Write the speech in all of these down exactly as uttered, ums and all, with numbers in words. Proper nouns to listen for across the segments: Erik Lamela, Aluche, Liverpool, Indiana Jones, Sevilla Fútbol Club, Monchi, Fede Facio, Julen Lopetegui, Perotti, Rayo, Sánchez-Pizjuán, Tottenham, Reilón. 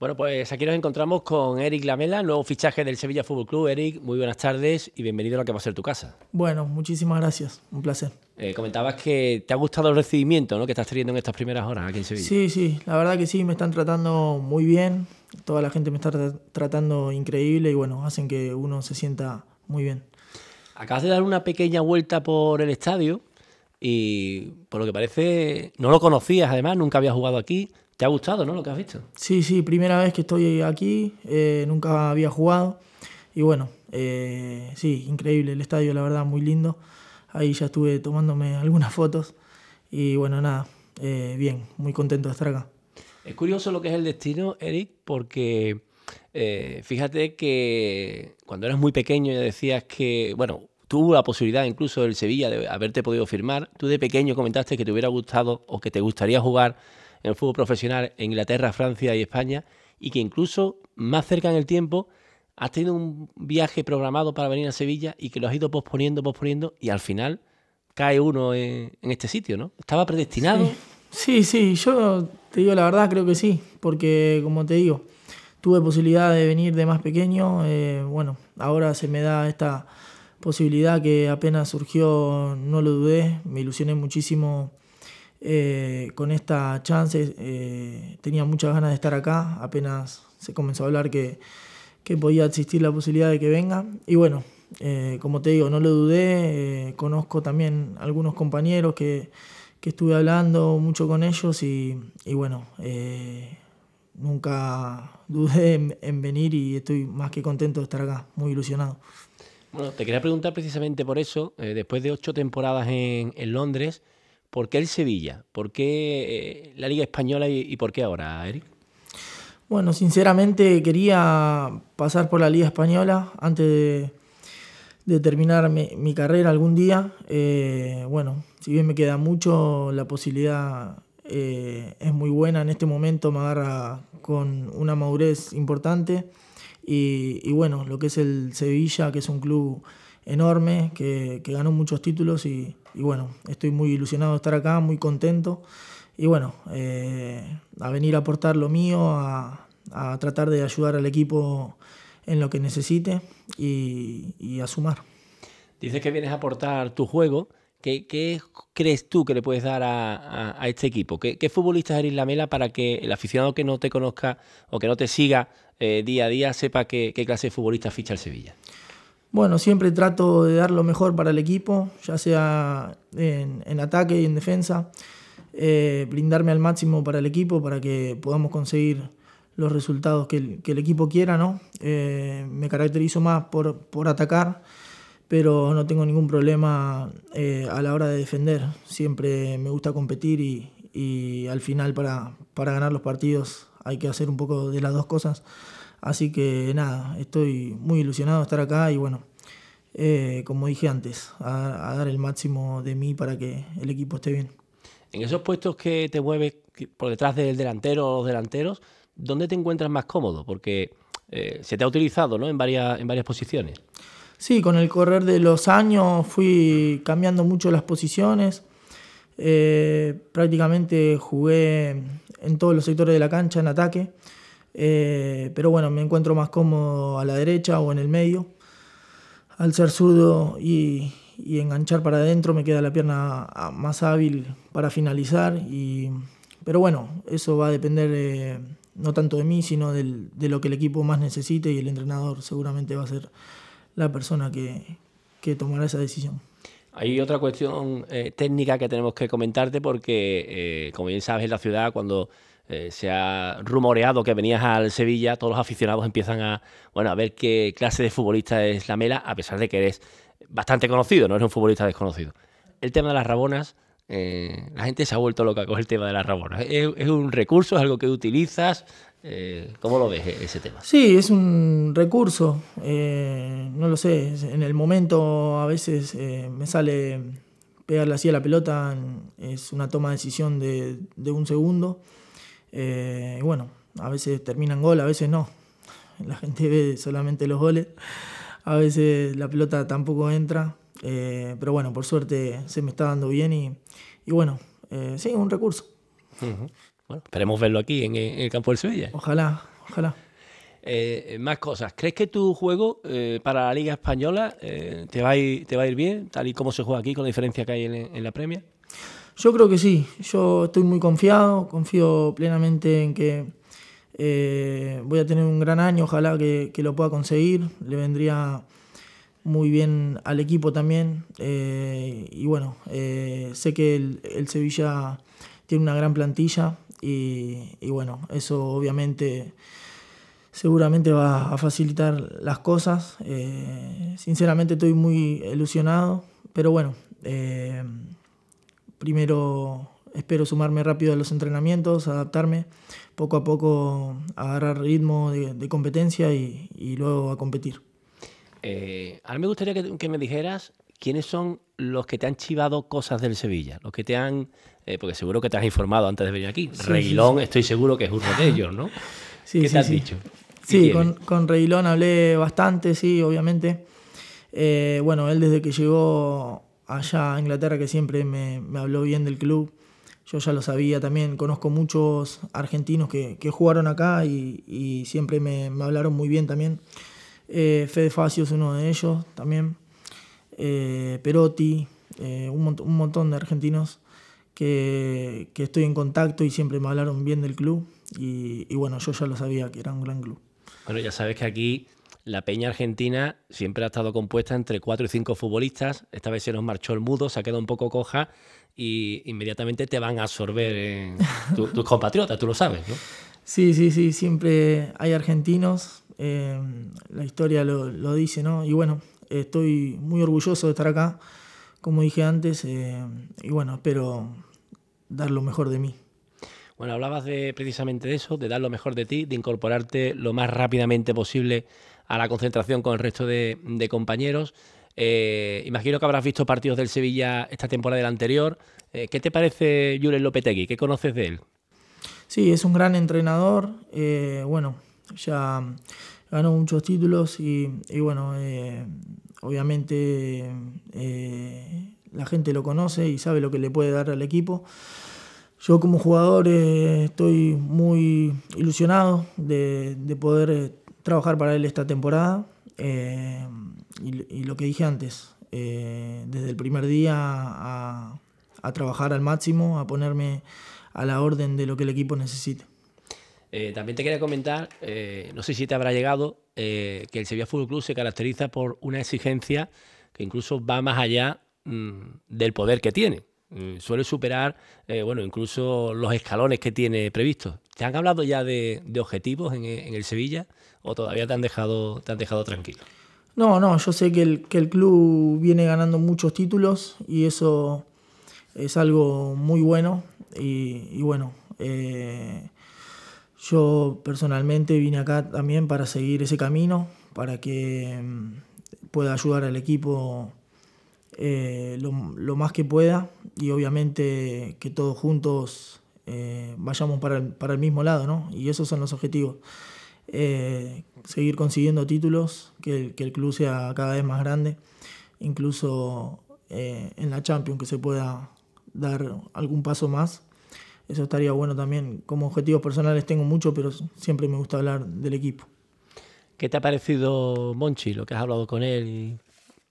Bueno, pues aquí nos encontramos con Erik Lamela, nuevo fichaje del Sevilla Fútbol Club. Erik, muy buenas tardes y bienvenido a lo que va a ser tu casa. Bueno, muchísimas gracias, un placer. Eh, comentabas que te ha gustado el recibimiento, ¿no?, que estás teniendo en estas primeras horas aquí en Sevilla. Sí, sí, la verdad que sí, me están tratando muy bien, toda la gente me está tra tratando increíble y bueno, hacen que uno se sienta muy bien. Acabas de dar una pequeña vuelta por el estadio y por lo que parece no lo conocías, además, nunca habías jugado aquí. ¿Te ha gustado, no, lo que has visto? Sí, sí, primera vez que estoy aquí, eh, nunca había jugado y bueno, eh, sí, increíble el estadio, la verdad, muy lindo. Ahí ya estuve tomándome algunas fotos y bueno, nada, eh, bien, muy contento de estar acá. Es curioso lo que es el destino, Erik, porque eh, fíjate que cuando eras muy pequeño ya decías que, bueno, tuvo la posibilidad incluso del Sevilla de haberte podido firmar. Tú de pequeño comentaste que te hubiera gustado o que te gustaría jugar en el fútbol profesional en Inglaterra, Francia y España, y que incluso más cerca en el tiempo has tenido un viaje programado para venir a Sevilla y que lo has ido posponiendo, posponiendo, y al final cae uno en, en este sitio, ¿no? ¿Estaba predestinado? Sí, sí, sí, yo te digo la verdad, creo que sí, porque como te digo, tuve posibilidad de venir de más pequeño, eh, bueno, ahora se me da esta posibilidad que apenas surgió, no lo dudé, me ilusioné muchísimo. Eh, con esta chance eh, tenía muchas ganas de estar acá, apenas se comenzó a hablar que, que podía existir la posibilidad de que venga y bueno, eh, como te digo, no lo dudé, eh, conozco también algunos compañeros que, que estuve hablando mucho con ellos y, y bueno, eh, nunca dudé en, en venir y estoy más que contento de estar acá, muy ilusionado. Bueno, te quería preguntar precisamente por eso, eh, después de ocho temporadas en, en Londres, ¿por qué el Sevilla? ¿Por qué la Liga Española y, y por qué ahora, Erik? Bueno, sinceramente quería pasar por la Liga Española antes de, de terminar mi, mi carrera algún día. Eh, bueno, si bien me queda mucho, la posibilidad eh, es muy buena. En este momento me agarra con una madurez importante. Y, y bueno, lo que es el Sevilla, que es un club enorme, que, que ganó muchos títulos y, y bueno, estoy muy ilusionado de estar acá, muy contento y bueno, eh, a venir a aportar lo mío, a, a tratar de ayudar al equipo en lo que necesite y, y a sumar. Dices que vienes a aportar tu juego. ¿Qué, qué crees tú que le puedes dar a, a, a este equipo? ¿Qué, qué futbolista eres, Lamela, para que el aficionado que no te conozca o que no te siga eh, día a día sepa qué, qué clase de futbolista ficha el Sevilla? Bueno, siempre trato de dar lo mejor para el equipo, ya sea en, en ataque y en defensa, eh, brindarme al máximo para el equipo para que podamos conseguir los resultados que el, que el equipo quiera, ¿no? Eh, me caracterizo más por, por atacar, pero no tengo ningún problema eh, a la hora de defender. Siempre me gusta competir y, y al final para, para ganar los partidos hay que hacer un poco de las dos cosas. Así que nada, estoy muy ilusionado de estar acá y bueno, eh, como dije antes, a, a dar el máximo de mí para que el equipo esté bien. En esos puestos que te mueves por detrás del delantero o los delanteros, ¿dónde te encuentras más cómodo? Porque eh, se te ha utilizado, ¿no?, en varias, en varias posiciones. Sí, con el correr de los años fui cambiando mucho las posiciones. Eh, prácticamente jugué en todos los sectores de la cancha en ataque. Eh, pero bueno, me encuentro más cómodo a la derecha o en el medio. Al ser zurdo y, y enganchar para adentro me queda la pierna más hábil para finalizar. Y, pero bueno, eso va a depender eh, no tanto de mí, sino del, de lo que el equipo más necesite y el entrenador seguramente va a ser la persona que, que tomará esa decisión. Hay otra cuestión eh, técnica que tenemos que comentarte porque, eh, como bien sabes, en la ciudad cuando Eh, se ha rumoreado que venías al Sevilla, todos los aficionados empiezan a, bueno, a ver qué clase de futbolista es Lamela, a pesar de que eres bastante conocido, no eres un futbolista desconocido. El tema de las rabonas, eh, la gente se ha vuelto loca con el tema de las rabonas. ¿Es, es un recurso, es algo que utilizas? Eh, ¿Cómo lo ves ese tema? Sí, es un recurso. Eh, no lo sé, en el momento a veces eh, me sale pegarle así a la pelota, es una toma de decisión de, de un segundo. Eh, bueno, a veces terminan gol, a veces no. La gente ve solamente los goles. A veces la pelota tampoco entra. Eh, pero bueno, por suerte se me está dando bien y, y bueno, eh, sí, un recurso. Uh-huh. Bueno, esperemos verlo aquí en, en el campo del Sevilla. Ojalá, Ojalá. Eh, más cosas. ¿Crees que tu juego eh, para la Liga Española eh, te, va a ir, te va a ir bien, tal y como se juega aquí, con la diferencia que hay en, en la Premier? Yo creo que sí. Yo estoy muy confiado, confío plenamente en que eh, voy a tener un gran año, ojalá que, que lo pueda conseguir. Le vendría muy bien al equipo también. Eh, y bueno, eh, sé que el, el Sevilla tiene una gran plantilla y, y bueno, eso obviamente seguramente va a facilitar las cosas. Eh, sinceramente estoy muy ilusionado, pero bueno, eh, primero espero sumarme rápido a los entrenamientos, adaptarme poco a poco, agarrar ritmo de, de competencia y, y luego a competir. Eh, a mí me gustaría que, que me dijeras quiénes son los que te han chivado cosas del Sevilla, los que te han... Eh, porque seguro que te has informado antes de venir aquí. Sí, Reilón, sí, sí. Estoy seguro que es uno de ellos, ¿no? Sí, ¿Qué sí, te has sí. dicho? Sí, con, con Reilón hablé bastante, sí, obviamente. Eh, bueno, él desde que llegó allá a Inglaterra, que siempre me, me habló bien del club, yo ya lo sabía también. Conozco muchos argentinos que, que jugaron acá y, y siempre me, me hablaron muy bien también. Eh, Fede Facio es uno de ellos también. Eh, Perotti, eh, un, mont un montón de argentinos que, que estoy en contacto y siempre me hablaron bien del club. Y, y bueno, yo ya lo sabía que era un gran club. Bueno, ya sabes que aquí la peña argentina siempre ha estado compuesta entre cuatro y cinco futbolistas. Esta vez se nos marchó el Mudo, se ha quedado un poco coja y inmediatamente te van a absorber eh, tu, tus compatriotas, tú lo sabes, ¿no? Sí, sí, sí, siempre hay argentinos, eh, la historia lo, lo dice, ¿no? Y bueno, estoy muy orgulloso de estar acá, como dije antes, eh, y bueno, espero dar lo mejor de mí. Bueno, hablabas de precisamente de eso, de dar lo mejor de ti, de incorporarte lo más rápidamente posible a la concentración con el resto de, de compañeros. Eh, imagino que habrás visto partidos del Sevilla esta temporada del anterior. Eh, ¿Qué te parece Julen Lopetegui? ¿Qué conoces de él? Sí, es un gran entrenador. Eh, bueno, ya ganó muchos títulos y, y bueno, eh, obviamente eh, la gente lo conoce y sabe lo que le puede dar al equipo. Yo como jugador eh, estoy muy ilusionado de, de poder eh, trabajar para él esta temporada. Eh, y, y lo que dije antes, eh, desde el primer día a, a trabajar al máximo, a ponerme a la orden de lo que el equipo necesite. Eh, también te quería comentar, eh, no sé si te habrá llegado, eh, que el Sevilla Fútbol Club se caracteriza por una exigencia que incluso va más allá mmm, del poder que tiene. Suele superar, eh, bueno, incluso los escalones que tiene previstos. ¿Te han hablado ya de, de objetivos en, en el Sevilla o todavía te han dejado, te han dejado tranquilo? No, no, yo sé que el, que el club viene ganando muchos títulos y eso es algo muy bueno. Y, y bueno, eh, yo personalmente vine acá también para seguir ese camino, para que pueda ayudar al equipo Eh, lo, lo más que pueda y obviamente que todos juntos eh, vayamos para el, para el mismo lado, ¿no? Y esos son los objetivos, eh, seguir consiguiendo títulos, que el, que el club sea cada vez más grande, incluso eh, en la Champions, que se pueda dar algún paso más. Eso estaría bueno también. Como objetivos personales tengo mucho, pero siempre me gusta hablar del equipo. ¿Qué te ha parecido Monchi, lo que has hablado con él? Y...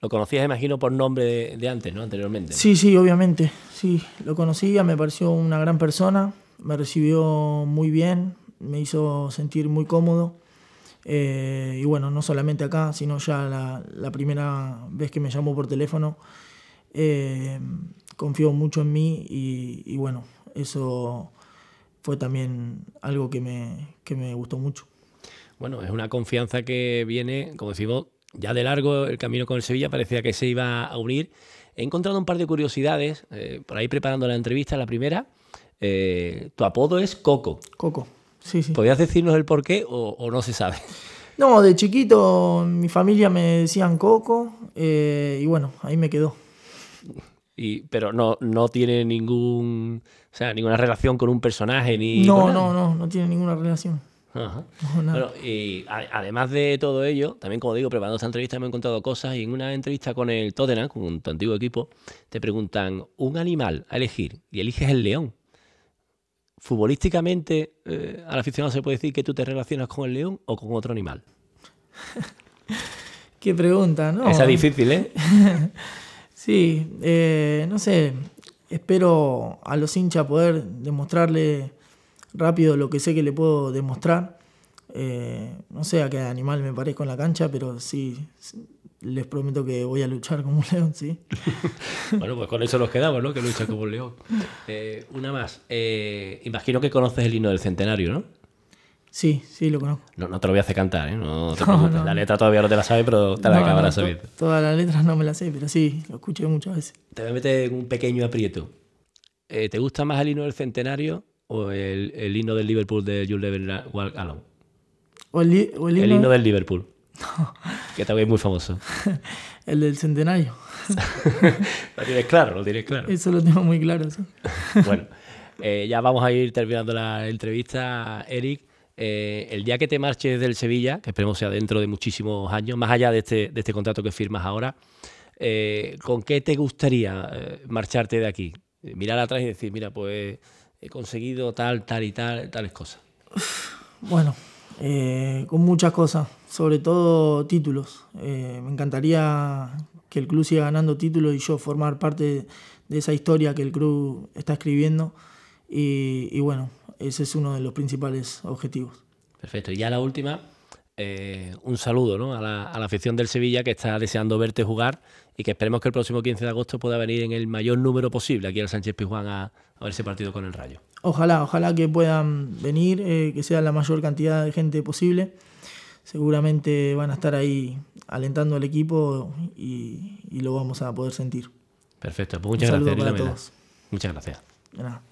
Lo conocías, imagino, por nombre de, de antes, ¿no? Anteriormente. Sí, sí, obviamente. Sí, lo conocía, me pareció una gran persona, me recibió muy bien, me hizo sentir muy cómodo. Eh, y bueno, no solamente acá, sino ya la, la primera vez que me llamó por teléfono, eh, confió mucho en mí y, y bueno, eso fue también algo que me, que me gustó mucho. Bueno, es una confianza que viene, como decimos, ya de largo el camino con el Sevilla, parecía que se iba a unir. He encontrado un par de curiosidades, eh, por ahí preparando la entrevista, la primera. Eh, tu apodo es Coco. Coco, sí, sí. ¿Podrías decirnos el por qué o, o no se sabe? No, de chiquito mi familia me decían Coco eh, y bueno, ahí me quedó. Y, pero no, no tiene ningún, o sea, ninguna relación con un personaje ni... No, no, no, no tiene ninguna relación. Ajá. No, bueno, y además de todo ello, también como digo, preparando esta entrevista me he encontrado cosas y en una entrevista con el Tottenham, con tu antiguo equipo, te preguntan un animal a elegir y eliges el león. futbolísticamente, eh, al aficionado se puede decir que tú te relacionas con el león o con otro animal. Qué pregunta, ¿no? Esa es difícil, ¿eh? Sí, eh, no sé. Espero a los hinchas poder demostrarle rápido lo que sé que le puedo demostrar. Eh, no sé a qué animal me parezco en la cancha, pero sí, les prometo que voy a luchar como un león, sí. Bueno, pues con eso nos quedamos, ¿no? Que lucha como un león. Eh, una más. Eh, imagino que conoces el himno del Centenario, ¿no? Sí, sí, lo conozco. No, no te lo voy a hacer cantar, ¿eh? No te preocupes. No, no. La letra todavía no te la sabes, pero te la no, acabarás no, sabiendo. Todas las letras no me las sé, pero sí, lo escuché muchas veces. Te voy a meter en un pequeño aprieto. Eh, ¿Te gusta más el himno del Centenario o el, el himno del Liverpool de Julen Lopetegui? O el, li o el, himno... el himno del Liverpool. No. Que también es muy famoso. El del Centenario. Lo tienes claro, lo tienes claro. Eso lo tengo muy claro, sí. Bueno, eh, ya vamos a ir terminando la entrevista, Erik. Eh, el día que te marches del Sevilla, que esperemos sea dentro de muchísimos años, más allá de este, de este contrato que firmas ahora, eh, ¿con qué te gustaría eh, marcharte de aquí? Mirar atrás y decir, mira, pues he conseguido tal, tal y tal, tales cosas. Bueno... Eh, con muchas cosas, sobre todo títulos. Eh, me encantaría que el club siga ganando títulos y yo formar parte de esa historia que el club está escribiendo. Y, y bueno, ese es uno de los principales objetivos. Perfecto. Y ya la última, eh, un saludo, ¿no? a, la, a la afición del Sevilla que está deseando verte jugar y que esperemos que el próximo quince de agosto pueda venir en el mayor número posible aquí al Sánchez-Pizjuán a, a ver ese partido con el Rayo. Ojalá, ojalá que puedan venir, eh, que sea la mayor cantidad de gente posible. Seguramente van a estar ahí alentando al equipo y, y lo vamos a poder sentir. Perfecto, pues muchas gracias. Un saludo para todos. Muchas gracias. De nada.